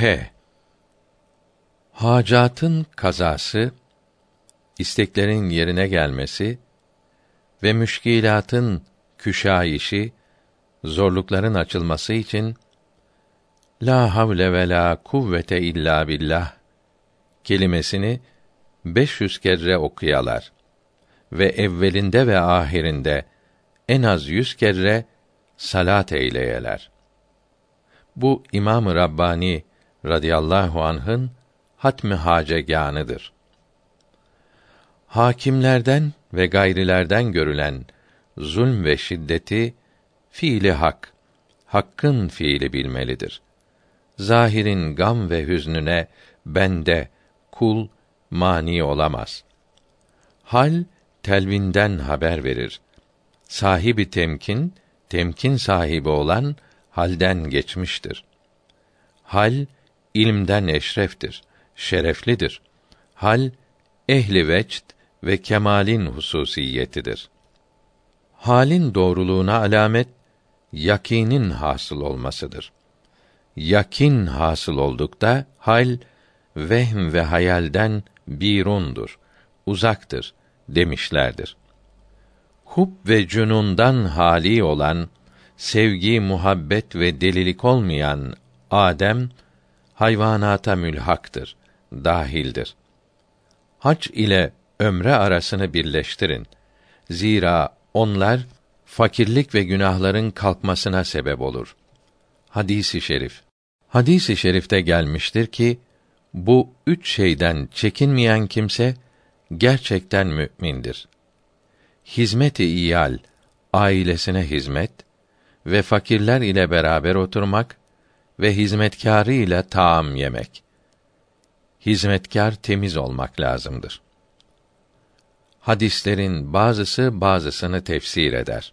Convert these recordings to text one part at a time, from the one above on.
H. Hacatın kazası, isteklerin yerine gelmesi ve müşkilatın küşayişi, zorlukların açılması için la havle ve la kuvvete illa billah kelimesini 500 kere okuyalar ve evvelinde ve ahirinde en az 100 kere salat eyleyeler. Bu İmam-ı Rabbani radıyallahu anh'ın hatm-ı hacegânıdır. Hakimlerden ve gayrilerden görülen zulm ve şiddeti fiili hak, hakkın fiili bilmelidir. Zahirin gam ve hüznüne bende, kul mani olamaz. Hal telvinden haber verir. Sahibi temkin, temkin sahibi olan halden geçmiştir. Hal ilimden eşreftir, şereflidir. Hal ehli vecd ve kemalin hususiyetidir. Halin doğruluğuna alamet yakînin hasıl olmasıdır. Yakîn hasıl oldukta hal vehm ve hayalden birundur, uzaktır demişlerdir. Hub ve cünundan hali olan, sevgi, muhabbet ve delilik olmayan Adem hayvanata mülhaktır, dahildir. Hac ile ömre arasını birleştirin. Zira onlar fakirlik ve günahların kalkmasına sebep olur. Hadis-i şerif. Hadis-i şerifte gelmiştir ki bu üç şeyden çekinmeyen kimse gerçekten mü'mindir. Hizmet-i iyal, ailesine hizmet ve fakirler ile beraber oturmak ve hizmetkârı ile taam yemek. Hizmetkâr temiz olmak lazımdır. Hadislerin bazısı bazısını tefsir eder.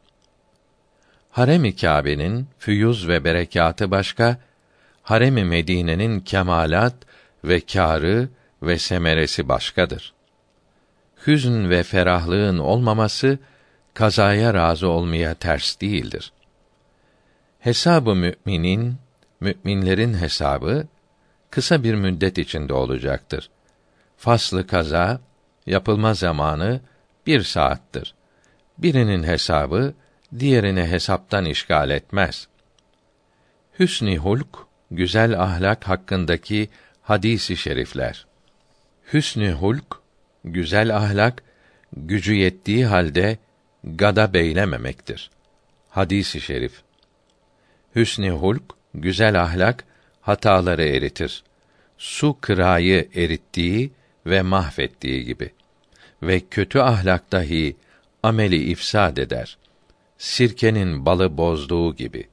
Harem-i Kâbe'nin füyuz ve berekatı başka, Harem-i Medine'nin kemalat ve kârı ve semeresi başkadır. Hüzün ve ferahlığın olmaması, kazaya razı olmaya ters değildir. Hesab-ı mü'minin, mü'minlerin hesabı, kısa bir müddet içinde olacaktır. Faslı kaza, yapılma zamanı 1 saattir. Birinin hesabı, diğerine hesaptan işgal etmez. Hüsn-i hulk, güzel ahlak hakkındaki hadis-i şerifler. Hüsn-i hulk, güzel ahlak, gücü yettiği halde gadab eylememektir. Hadis-i şerif. Hüsn-i hulk, güzel ahlak, hataları eritir. Su kırayı erittiği ve mahvettiği gibi. Ve kötü ahlak dahi ameli ifsad eder. Sirkenin balı bozduğu gibi.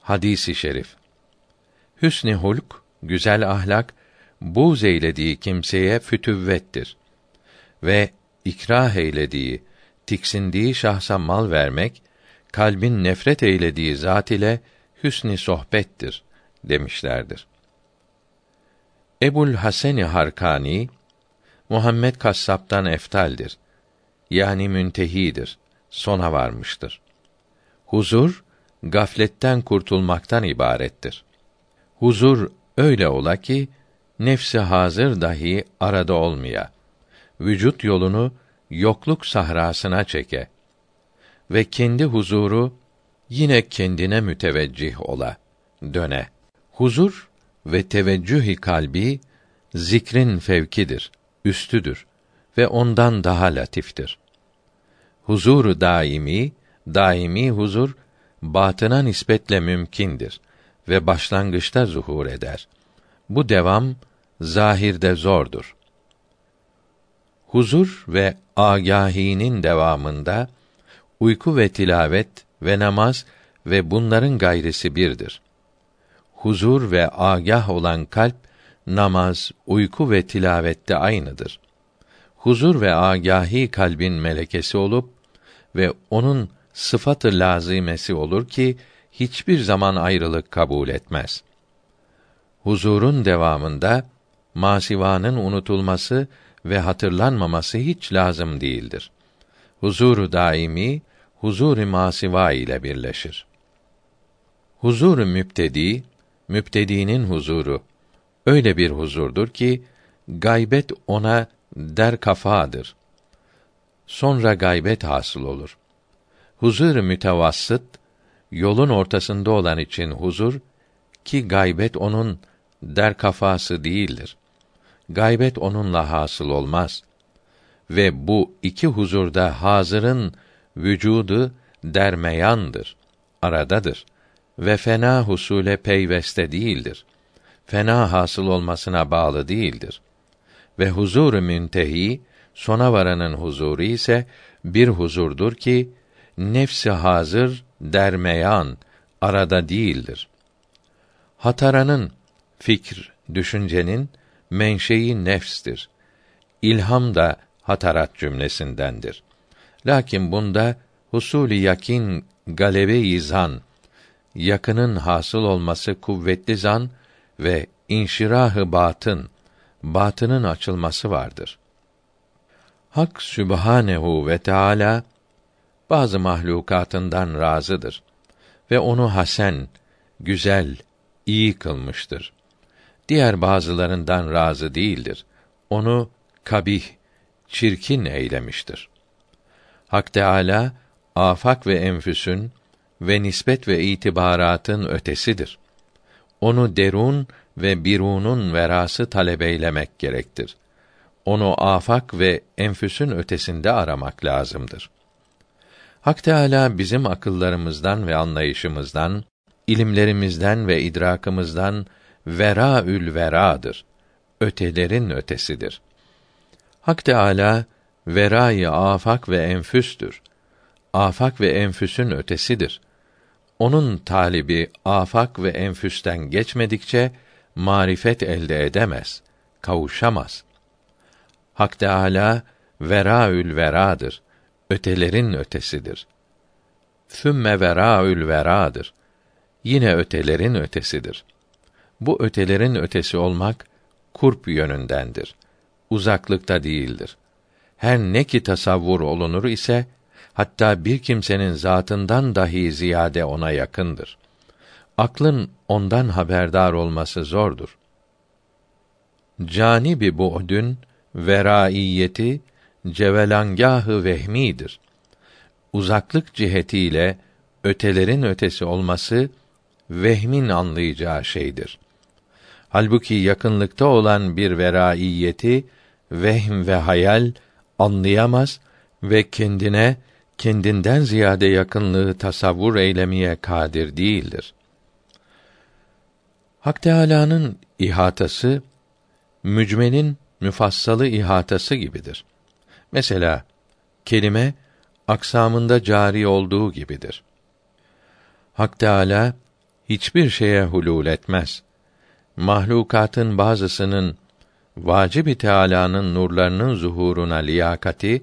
Hadis-i şerif. Hüsn-i hulk, güzel ahlak, buğz eylediği kimseye fütüvvettir. Ve ikrah eylediği, tiksindiği şahsa mal vermek, kalbin nefret eylediği zat ile hüsn-i sohbettir demişlerdir. Ebul Hasen-i Harkani, Muhammed Kassap'tan eftaldir. Yani müntehidir, sona varmıştır. Huzur, gafletten kurtulmaktan ibarettir. Huzur öyle ola ki, nefsi hazır dahi arada olmaya, vücut yolunu yokluk sahrasına çeke ve kendi huzuru yine kendine müteveccih ola, döne. Huzur ve teveccüh-i kalbi, zikrin fevkidir, üstüdür ve ondan daha latiftir. Huzur-u daimi, daimi huzur, batına nispetle mümkündür ve başlangıçta zuhur eder. Bu devam, zahirde zordur. Huzur ve âgâhînin devamında, uyku ve tilavet ve namaz ve bunların gayrisi birdir. Huzur ve âgâh olan kalp, namaz, uyku ve tilavette aynıdır. Huzur ve âgâhî kalbin melekesi olup ve onun sıfat-ı lazimesi olur ki, hiçbir zaman ayrılık kabul etmez. Huzurun devamında, masivanın unutulması ve hatırlanmaması hiç lazım değildir. Huzur-u daimi, huzur-i masiva ile birleşir. Huzur-u mübtedî, mübtedînin huzuru öyle bir huzurdur ki gaybet ona derkafadır. Sonra gaybet hasıl olur. Huzur-u mütevassıt, yolun ortasında olan için huzur, ki gaybet onun derkafası değildir. Gaybet onunla hasıl olmaz. Ve bu iki huzurda hazırın vücudu dermeyandır, aradadır. Ve fena husule peyveste değildir. Fena hasıl olmasına bağlı değildir. Ve huzur-u müntehi, sona varanın huzuru ise bir huzurdur ki nefsi hazır dermeyan, arada değildir. Hataranın, fikr, düşüncenin menşei nefstir. İlham da hatarat cümlesindendir. Lakin bunda husul-i yakin, galebe-i zan, yakının hasıl olması kuvvetli zan ve inşirah-ı batın, batının açılması vardır. Hak Sübhanehu ve Teâlâ, bazı mahlukatından razıdır ve onu hasen, güzel, iyi kılmıştır. Diğer bazılarından razı değildir. Onu kabih, çirkin eylemiştir. Hak Teâlâ, afak ve enfüsün ve nisbet ve itibaratın ötesidir. Onu derun ve birunun verası talep eylemek gerektir. Onu afak ve enfüsün ötesinde aramak lazımdır. Hak Teâlâ bizim akıllarımızdan ve anlayışımızdan, ilimlerimizden ve idrakımızdan verâül verâdır. Ötelerin ötesidir. Hak Teâlâ verâ-i afak ve enfüstür. Afak ve enfüsün ötesidir. Onun talibi afak ve enfüsten geçmedikçe marifet elde edemez, kavuşamaz. Hak Teâlâ verâül verâdır. Ötelerin ötesidir. Sümme verâül verâdır. Yine ötelerin ötesidir. Bu ötelerin ötesi olmak kurp yönündendir. Uzaklıkta değildir. Her ne ki tasavvur olunur ise hatta bir kimsenin zatından dahi ziyade ona yakındır. Aklın ondan haberdar olması zordur. Cânibi bu'dün verâiyeti cevelangâh-ı vehmidir. Uzaklık cihetiyle ötelerin ötesi olması vehmin anlayacağı şeydir. Halbuki yakınlıkta olan bir verâiyeti vehm ve hayal anlayamaz ve kendine, kendinden ziyade yakınlığı tasavvur eylemeye kadir değildir. Hak Teâlâ'nın ihatası, mücmelin müfassalı ihatası gibidir. Mesela, kelime, aksamında cari olduğu gibidir. Hak Teâlâ, hiçbir şeye hulûl etmez. Mahlukatın bazısının, vacib-i Teâlâ'nın nurlarının zuhuruna liyakati,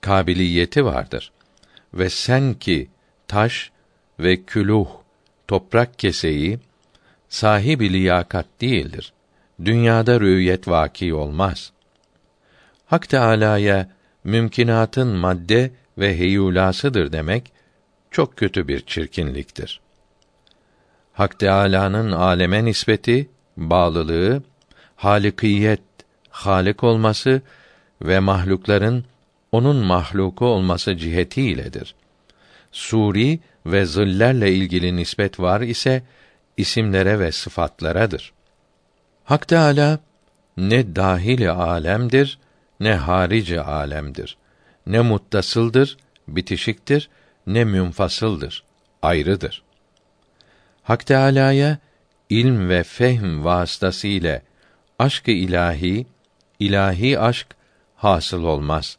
kabiliyeti vardır. Ve sen ki, taş ve külûh, toprak keseyi, sahibi liyakat değildir. Dünyada rüyet vâki olmaz. Hak Teâlâ'ya mümkünatın madde ve heyûlasıdır demek çok kötü bir çirkinliktir. Hak Teâlâ'nın âleme nispeti, bağlılığı, halikiyet, halik olması ve mahlukların onun mahluku olması ciheti iledir. Suri ve zillerle ilgili nispet var ise isimlere ve sıfatlaradır. Hak Teâlâ ne dâhil-i âlemdir, ne harici âlemdir. Ne muttasıldır, bitişiktir, ne münfasıldır, ayrıdır. Hak Teâlâ'ya ilm ve fehm vasıtasıyla aşk-ı ilahi, ilahi aşk hasıl olmaz.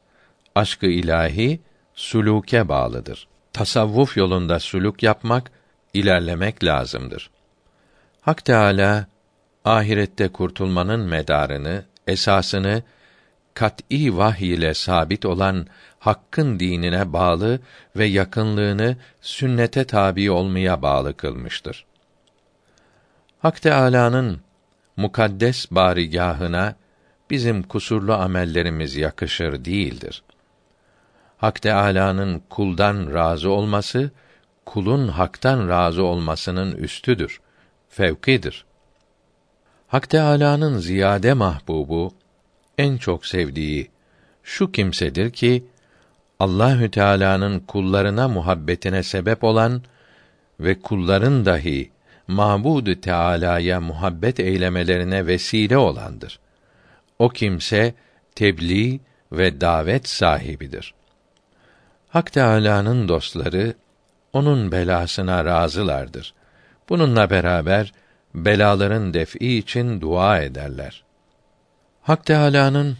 Aşk-ı ilahi sülûke bağlıdır. Tasavvuf yolunda sülûk yapmak, ilerlemek lazımdır. Hak Teâlâ ahirette kurtulmanın medarını, esasını kat'î vahiy ile sabit olan Hakk'ın dinine bağlı ve yakınlığını sünnete tabi olmaya bağlı kılmıştır. Hak Teâlâ'nın mukaddes bârigâhına bizim kusurlu amellerimiz yakışır değildir. Hak Teâlâ'nın kuldan razı olması, kulun Hak'tan razı olmasının üstüdür, fevkidir. Hak Teâlâ'nın ziyade mahbubu, en çok sevdiği şu kimsedir ki Allahü Teâlâ'nın kullarına muhabbetine sebep olan ve kulların dahi Mabûd-ü Teâlâ'ya muhabbet eylemelerine vesile olandır. O kimse tebliğ ve davet sahibidir. Hak Teâlâ'nın dostları onun belasına razılardır. Bununla beraber belaların def'i için dua ederler. Hak Teâlâ'nın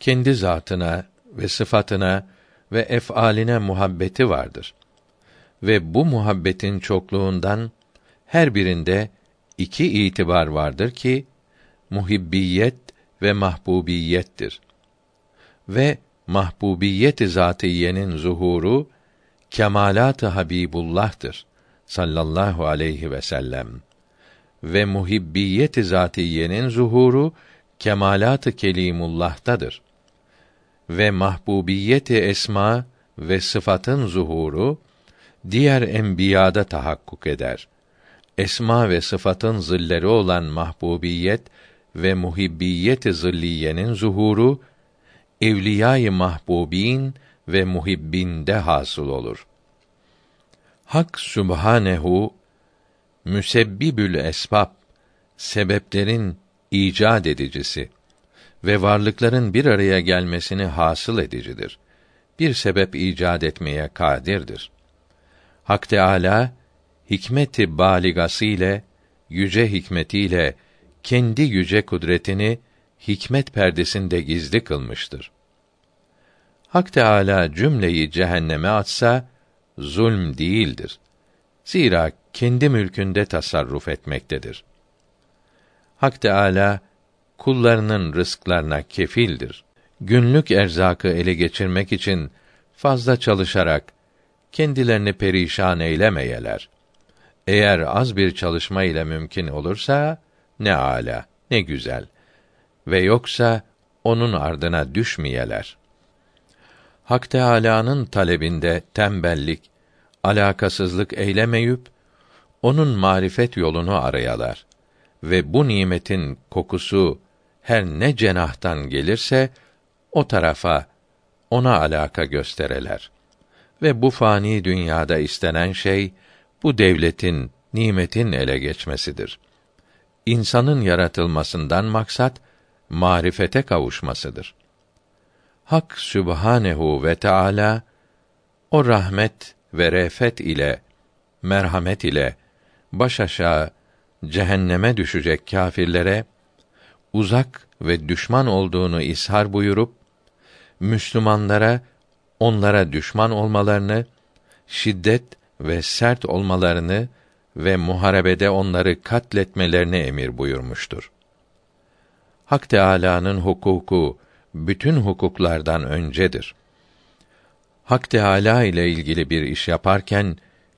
kendi zatına ve sıfatına ve ef'aline muhabbeti vardır. Ve bu muhabbetin çokluğundan her birinde iki itibar vardır ki muhibbiyet ve mahbubiyettir. Ve mahbubiyet-i zatiyenin zuhuru kemalat-ı Habibullah'tır sallallahu aleyhi ve sellem. Ve muhibbiyet-i zatiyenin zuhuru kemalat-ı Kelimullah'tadır. Ve mahbubiyet-i esma ve sıfatın zuhuru diğer enbiyada tahakkuk eder. Esma ve sıfatın zilleri olan mahbubiyet ve muhibbiyet-i zilliyenin zuhuru evliyâ-i mahbubîn ve muhibbinde hasıl olur. Hak Sübhanehu müsebbibül esbab, sebeplerin icat edicisi ve varlıkların bir araya gelmesini hasıl edicidir. Bir sebep icat etmeye kadirdir. Hak Teâlâ hikmet-i bâligası ile, yüce hikmetiyle kendi yüce kudretini hikmet perdesinde gizli kılmıştır. Hak Teâlâ cümleyi cehenneme atsa zulm değildir. Zira kendi mülkünde tasarruf etmektedir. Hak Teâlâ kullarının rızklarına kefildir. Günlük erzakı ele geçirmek için fazla çalışarak kendilerini perişan eylemeyeler. Eğer az bir çalışma ile mümkün olursa ne âlâ, ne güzel. Ve yoksa onun ardına düşmeyeler. Hak Teâlâ'nın talebinde tembellik, alakasızlık eylemeyip onun marifet yolunu arayalar ve bu nimetin kokusu her ne cenahtan gelirse o tarafa, ona alaka göstereler. Ve bu fani dünyada istenen şey bu devletin, nimetin ele geçmesidir. İnsanın yaratılmasından maksat marifete kavuşmasıdır. Hak Sübhanehu ve Teâlâ o rahmet ve re'fet ile, merhamet ile baş aşağı cehenneme düşecek kâfirlere uzak ve düşman olduğunu izhar buyurup Müslümanlara onlara düşman olmalarını, şiddet ve sert olmalarını ve muharebede onları katletmelerini emir buyurmuştur. Hak Teâlâ'nın hukuku bütün hukuklardan öncedir. Hak Teâlâ ile ilgili bir iş yaparken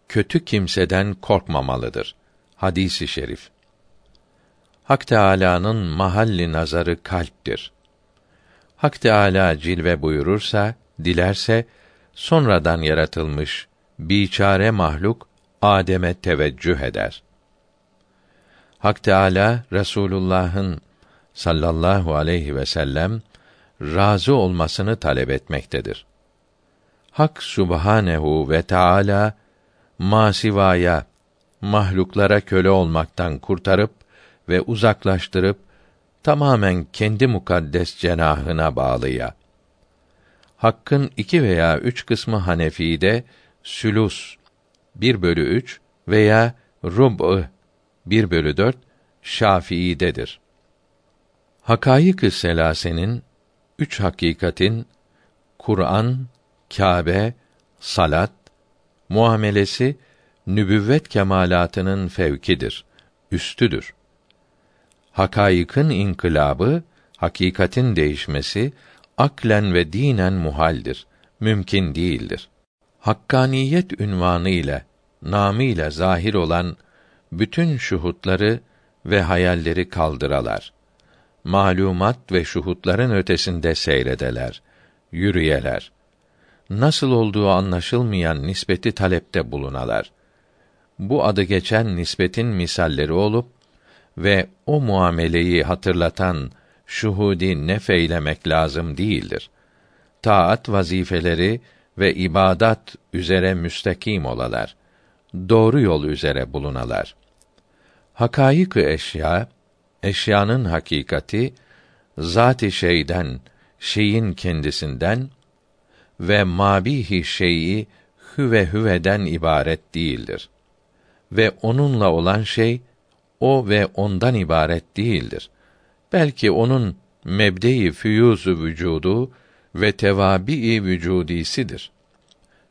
kötü kimseden korkmamalıdır. Hadis-i şerif. Hak Teâlâ'nın mahalli nazarı kalptir. Hak Teâlâ cilve buyurursa, dilerse sonradan yaratılmış biçare mahluk Adem'e teveccüh eder. Hak Teâlâ Resulullah'ın sallallahu aleyhi ve sellem razı olmasını talep etmektedir. Hak Sübhanehu ve Teâlâ masivaya, mahluklara köle olmaktan kurtarıp ve uzaklaştırıp tamamen kendi mukaddes cenahına bağlıya. Hakkın 2 veya 3 kısmı Hanefi'de sülûs 1/3 veya rub'ı 1/4 Şafii'dedir. Hakâyık-ı selâsenin 3 hakikatin Kur'an, Kâbe, salat muamelesi nübüvvet kemalatının fevkidir, üstüdür. Hakâyıkın inkılabı, hakikatin değişmesi aklen ve dinen muhaldir, mümkün değildir. Hakkaniyet ünvanı ile, namı ile zahir olan bütün şuhutları ve hayalleri kaldıralar. Malumat ve şuhutların ötesinde seyredeler, yürüyeler. Nasıl olduğu anlaşılmayan nispeti talepte bulunalar. Bu adı geçen nispetin misalleri olup ve o muameleyi hatırlatan şuhudi nefeylemek lazım değildir. Taat vazifeleri ve ibadat üzere müstakim olalar. Doğru yol üzere bulunalar. Hakâik-i eşya, eşyanın hakikati, zat-ı şeyden, şeyin kendisinden ve mâbih-i şey'i hüveden ibaret değildir. Ve onunla olan şey, o ve ondan ibaret değildir. Belki onun mebde-i füyûz-u vücudu ve tevabi-i vücudisidir.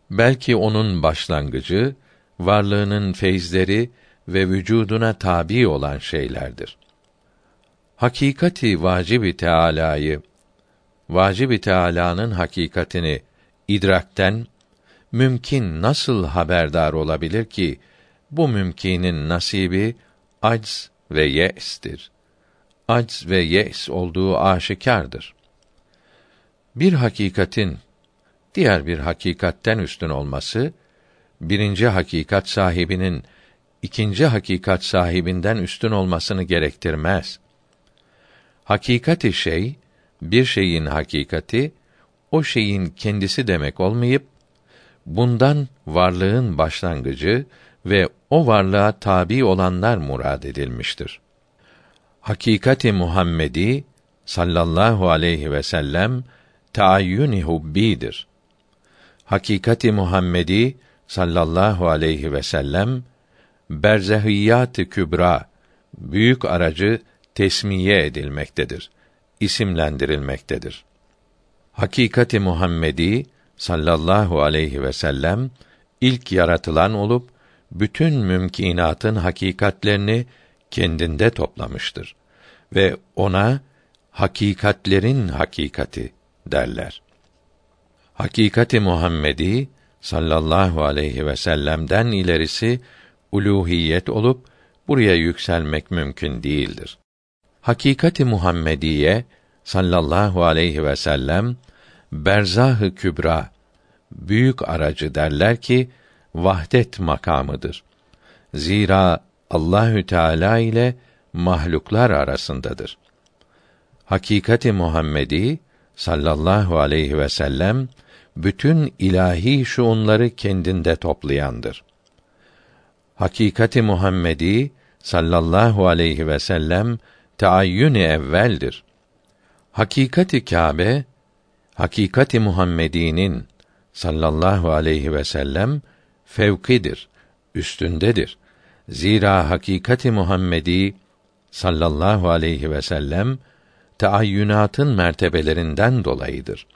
Belki onun başlangıcı, varlığının feyzleri ve vücuduna tabi olan şeylerdir. Hakikati vacib-i Teâlâ'yı, vacib-i Teâlâ'nın hakikatini idrakten mümkün nasıl haberdar olabilir ki, bu mümkinin nasibi acz ve yes'tir. Acz ve yes olduğu aşikârdır. Bir hakikatin diğer bir hakikatten üstün olması, birinci hakikat sahibinin ikinci hakikat sahibinden üstün olmasını gerektirmez. Hakikati şey, bir şeyin hakikati, o şeyin kendisi demek olmayıp, bundan varlığın başlangıcı ve o varlığa tabi olanlar murad edilmiştir. Hakikati Muhammedi sallallahu aleyhi ve sellem taayyün-i hubbidir. Hakikati Muhammedi sallallahu aleyhi ve sellem berzahiyat-ı kübra, büyük aracı tesmiye edilmektedir, isimlendirilmektedir. Hakikati Muhammedi sallallahu aleyhi ve sellem ilk yaratılan olup bütün mümkînatın hakikatlerini kendinde toplamıştır ve ona hakikatlerin hakikati derler. Hakikati Muhammedi sallallahu aleyhi ve sellem'den ilerisi uluhiyet olup buraya yükselmek mümkün değildir. Hakikati Muhammediye sallallahu aleyhi ve sellem berzah-ı kübra, büyük aracı derler ki vahdet makamıdır. Zira Allahü Teala ile mahluklar arasındadır. Hakikati Muhammedi sallallahu aleyhi ve sellem bütün ilahi şuunları kendinde toplayandır. Hakikati Muhammedi sallallahu aleyhi ve sellem taayyün-i evveldir. Hakikati Kâbe, hakikati Muhammedi'nin sallallahu aleyhi ve sellem fevkidir, üstündedir. Zira hakikati Muhammedi sallallahu aleyhi ve sellem taayyünatın mertebelerinden dolayıdır.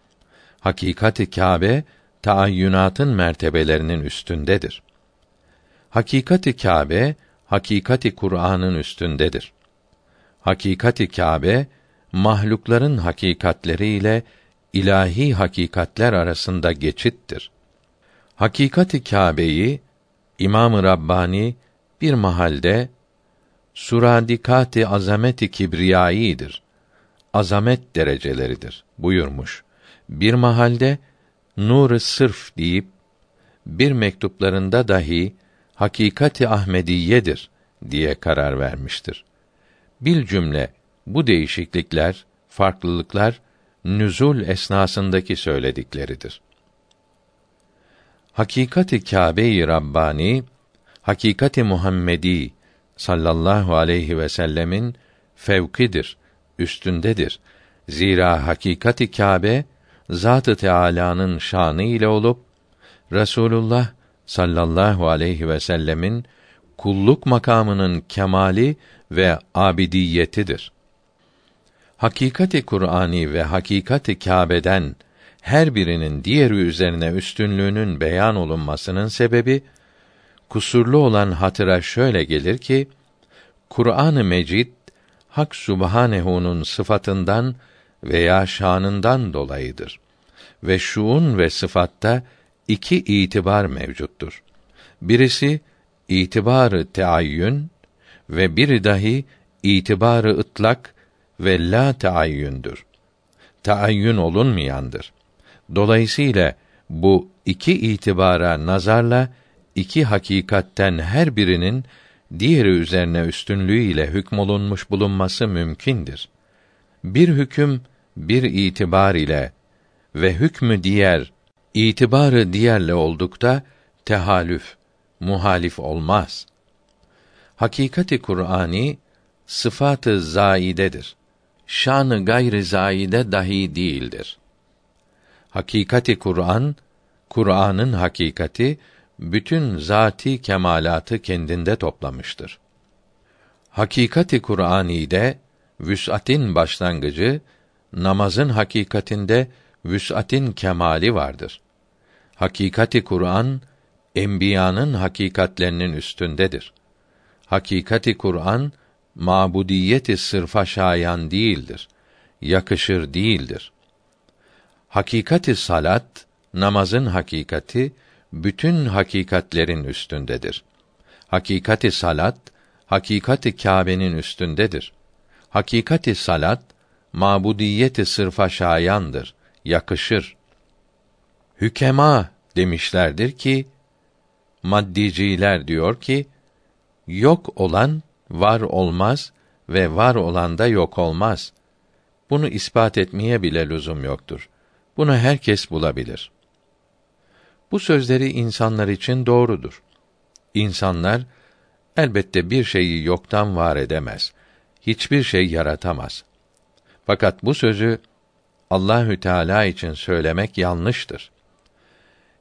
Hakikati Kâbe taayyünatın mertebelerinin üstündedir. Hakikati Kâbe hakikati Kur'an'ın üstündedir. Hakikati Kâbe mahlukların hakikatleri ile ilahi hakikatler arasında geçittir. Hakikati Kâbe'yi İmam-ı Rabbani bir mahalde suradikat-ı azamet-i kibriyaidir, azamet dereceleridir buyurmuş. Bir mahalde nur-ı sırf deyip, bir mektuplarında dahi hakikati Ahmediyedir diye karar vermiştir. Bil cümle bu değişiklikler, farklılıklar nüzul esnasındaki söyledikleridir. Hakikati Kâbe-i Rabbani, hakikati Muhammedi sallallahu aleyhi ve sellemin fevkidir, üstündedir. Zira hakikati Kâbe Zat-ı Teâlâ'nın şanı ile olup Resulullah sallallahu aleyhi ve sellemin kulluk makamının kemali ve abidiyetidir. Hakikati Kur'ani ve hakikati Kâbe'den her birinin diğeri üzerine üstünlüğünün beyan olunmasının sebebi, kusurlu olan hatıra şöyle gelir ki, Kur'an-ı Mecid, Hak Subhanehu'nun sıfatından veya şanından dolayıdır. Ve şuun ve sıfatta iki itibar mevcuttur. Birisi, itibar-ı teayyün ve biri dahi itibar-ı ıtlak ve la teayyündür. Teayyün olunmayandır. Dolayısıyla bu iki itibara nazarla iki hakikatten her birinin diğeri üzerine üstünlüğü ile hükmolunmuş bulunması mümkündür. Bir hüküm bir itibar ile ve hükmü diğer itibarı diğerle oldukta tehalüf, muhalif olmaz. Hakikati Kur'ani sıfatı zaidedir. Şanı gayr-ı zaide dahi değildir. Hakikati Kur'an, Kur'an'ın hakikati bütün zati kemalatı kendinde toplamıştır. Hakikati Kur'ani'de vüs'atin başlangıcı, namazın hakikatinde vüs'atin kemali vardır. Hakikati Kur'an enbiyanın hakikatlerinin üstündedir. Hakikati Kur'an mabudiyeti sırfa şayan değildir. Yakışır değildir. Hakikati salat, namazın hakikati bütün hakikatlerin üstündedir. Hakikati salat, hakikati Kâbe'nin üstündedir. Hakikati salat, mabudiyeti sırfa şayandır, yakışır. Hükema demişlerdir ki, maddiciler diyor ki, yok olan var olmaz ve var olan da yok olmaz. Bunu ispat etmeye bile lüzum yoktur. Bunu herkes bulabilir. Bu sözleri insanlar için doğrudur. İnsanlar elbette bir şeyi yoktan var edemez. Hiçbir şey yaratamaz. Fakat bu sözü Allahü Teala için söylemek yanlıştır.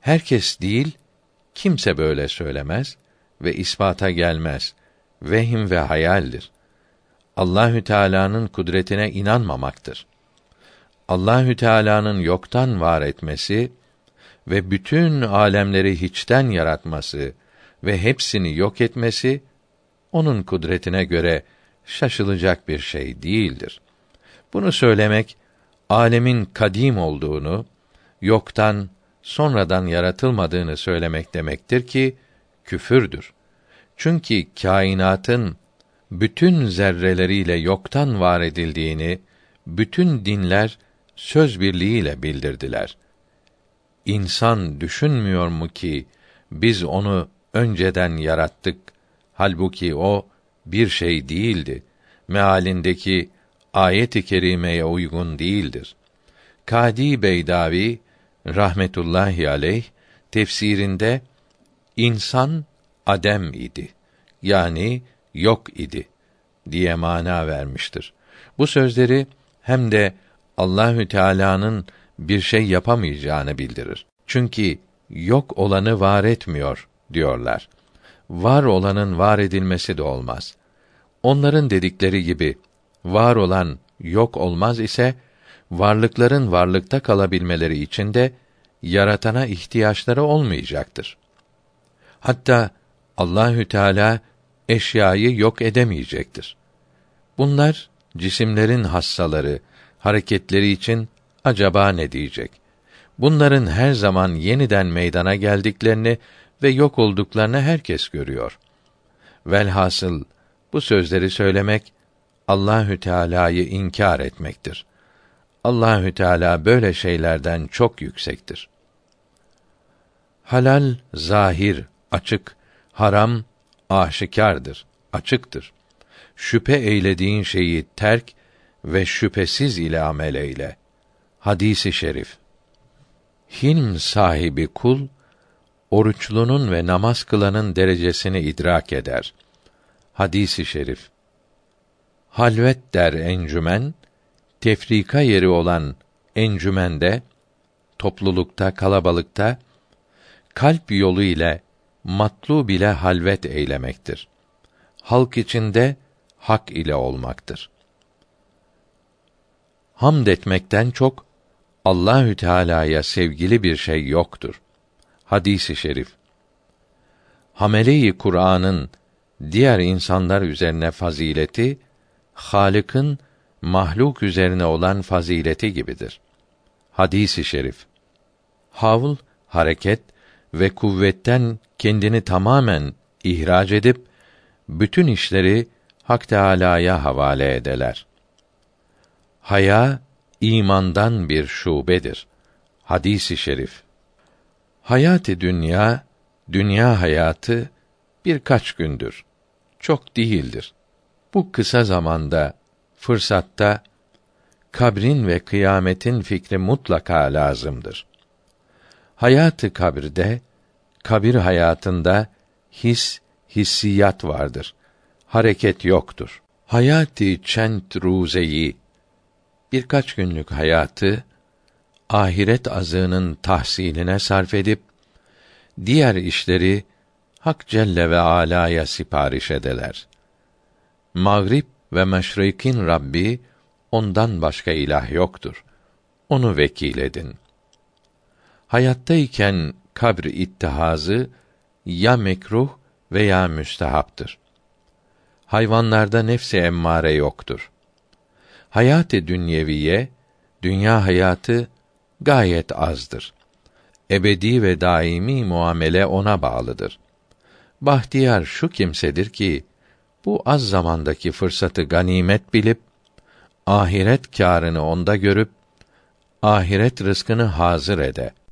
Herkes değil, kimse böyle söylemez ve ispata gelmez. Vehim ve hayaldir. Allahü Teala'nın kudretine inanmamaktır. Allahü Teala'nın yoktan var etmesi ve bütün alemleri hiçten yaratması ve hepsini yok etmesi onun kudretine göre şaşılacak bir şey değildir. Bunu söylemek, âlemin kadim olduğunu, yoktan, sonradan yaratılmadığını söylemek demektir ki küfürdür. Çünkü kainatın bütün zerreleriyle yoktan var edildiğini bütün dinler söz birliğiyle bildirdiler. İnsan düşünmüyor mu ki biz onu önceden yarattık, halbuki o bir şey değildi. Mealindeki ayet-i kerimeye uygun değildir. Kâdî Beydavi rahmetullahi aleyh tefsirinde insan Adem idi, yani yok idi diye mana vermiştir. Bu sözleri hem de Allahü Teala'nın bir şey yapamayacağını bildirir. Çünkü yok olanı var etmiyor diyorlar. Var olanın var edilmesi de olmaz. Onların dedikleri gibi var olan yok olmaz ise varlıkların varlıkta kalabilmeleri için de yaratana ihtiyaçları olmayacaktır. Hatta Allahü Teala eşyayı yok edemeyecektir. Bunlar cisimlerin hassaları, hareketleri için acaba ne diyecek? Bunların her zaman yeniden meydana geldiklerini ve yok olduklarını herkes görüyor. Velhasıl bu sözleri söylemek Allahü Teala'yı inkar etmektir. Allahü Teala böyle şeylerden çok yüksektir. Halal zahir, açık, haram aşikardır, açıktır. Şüphe eylediğin şeyi terk ve şüphesiz ile amel eyle. Hadis-i şerif. Hilm sahibi kul, oruçlunun ve namaz kılanın derecesini idrak eder. Hadis-i şerif. Halvet der encümen, tefrika yeri olan encümende, toplulukta, kalabalıkta, kalp yolu ile matlub ile halvet eylemektir. Halk içinde hak ile olmaktır. Hamd etmekten çok Allahü Teala'ya sevgili bir şey yoktur. Hadis-i şerif. Hamele-i Kur'an'ın diğer insanlar üzerine fazileti Halık'ın mahluk üzerine olan fazileti gibidir. Hadis-i şerif. Havl hareket ve kuvvetten kendini tamamen ihraç edip bütün işleri Hak Teâlâ'ya havale ederler. Haya imandan bir şubedir. Hadis-i şerif. Hayat-ı dünya hayatı birkaç gündür. çok değildir. Bu kısa zamanda, fırsatta, kabrin ve kıyametin fikri mutlaka lazımdır. Hayat-ı kabirde, kabir hayatında his, hissiyat vardır. Hareket yoktur. Hayat-ı çent ruzeyi, birkaç günlük hayatı, ahiret azığının tahsiline sarf edip, diğer işleri Hak Celle ve Alâ'ya sipariş edeler. Mağrib ve Meşrik'in Rabbi, ondan başka ilah yoktur. Onu vekil edin. Hayattayken kabr ittihazı ya mekruh veya müstehaptır. Hayvanlarda nefs-i emmare yoktur. Hayat-ı dünyeviye, dünya hayatı gayet azdır. Ebedi ve daimi muamele ona bağlıdır. Bahtiyar şu kimsedir ki, bu az zamandaki fırsatı ganimet bilip, ahiret kârını onda görüp, ahiret rızkını hazır ede.